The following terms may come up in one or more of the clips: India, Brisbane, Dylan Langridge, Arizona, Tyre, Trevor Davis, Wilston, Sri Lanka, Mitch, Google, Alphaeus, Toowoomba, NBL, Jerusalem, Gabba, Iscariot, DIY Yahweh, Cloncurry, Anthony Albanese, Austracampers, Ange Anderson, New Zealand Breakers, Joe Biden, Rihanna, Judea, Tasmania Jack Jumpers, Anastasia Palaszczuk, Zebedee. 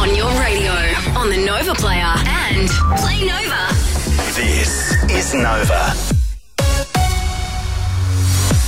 on your radio, on the Nova Player, and Play Nova. This is Nova.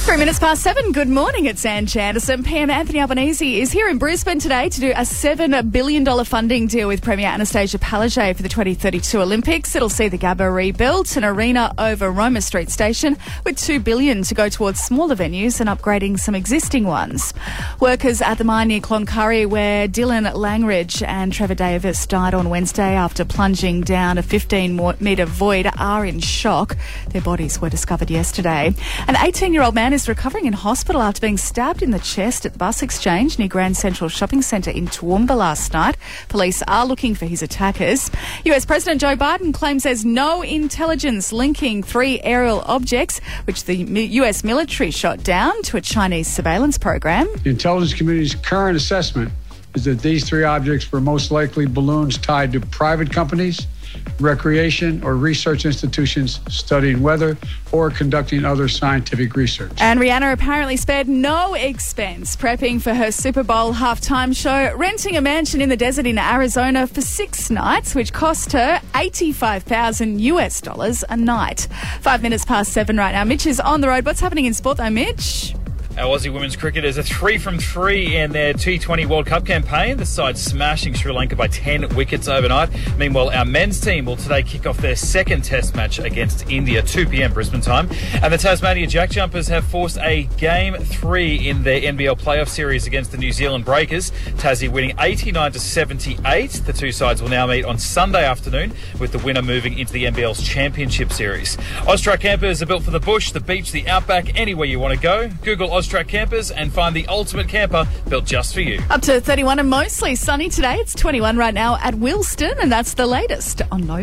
3 minutes past seven. Good morning. It's Ange Anderson. PM Anthony Albanese is here in Brisbane today to do a $7 billion funding deal with Premier Anastasia Palaszczuk for the 2032 Olympics. It'll see the Gabba rebuilt, an arena over Roma Street Station, with $2 billion to go towards smaller venues and upgrading some existing ones. Workers at the mine near Cloncurry, where Dylan Langridge and Trevor Davis died on Wednesday after plunging down a 15-metre void, are in shock. Their bodies were discovered yesterday. An 18-year-old man is recovering in hospital after being stabbed in the chest at the bus exchange near Grand Central Shopping Centre in Toowoomba last night. Police are looking for his attackers. US President Joe Biden claims there's no intelligence linking three aerial objects, which the US military shot down, to a Chinese surveillance program. The intelligence community's current assessment is that these three objects were most likely balloons tied to private companies, recreation or research institutions studying weather or conducting other scientific research. And Rihanna apparently spared no expense prepping for her Super Bowl halftime show, renting a mansion in the desert in Arizona for 6 nights, which cost her $85,000 a night. 5 minutes past seven right now. Mitch is on the road. What's happening in sport though, Mitch? Our Aussie women's cricketers are 3 from 3 in their T20 World Cup campaign. The side smashing Sri Lanka by 10 wickets overnight. Meanwhile, our men's team will today kick off their second Test match against India, 2 p.m. Brisbane time. And the Tasmania Jack Jumpers have forced a Game 3 in their NBL playoff series against the New Zealand Breakers. Tassie winning 89-78. The two sides will now meet on Sunday afternoon, with the winner moving into the NBL's Championship Series. Austracampers are built for the bush, the beach, the outback, anywhere you want to go. Google Austracampers and find the ultimate camper built just for you. Up to 31 and mostly sunny today. It's 21 right now at Wilston, and that's the latest on Nova.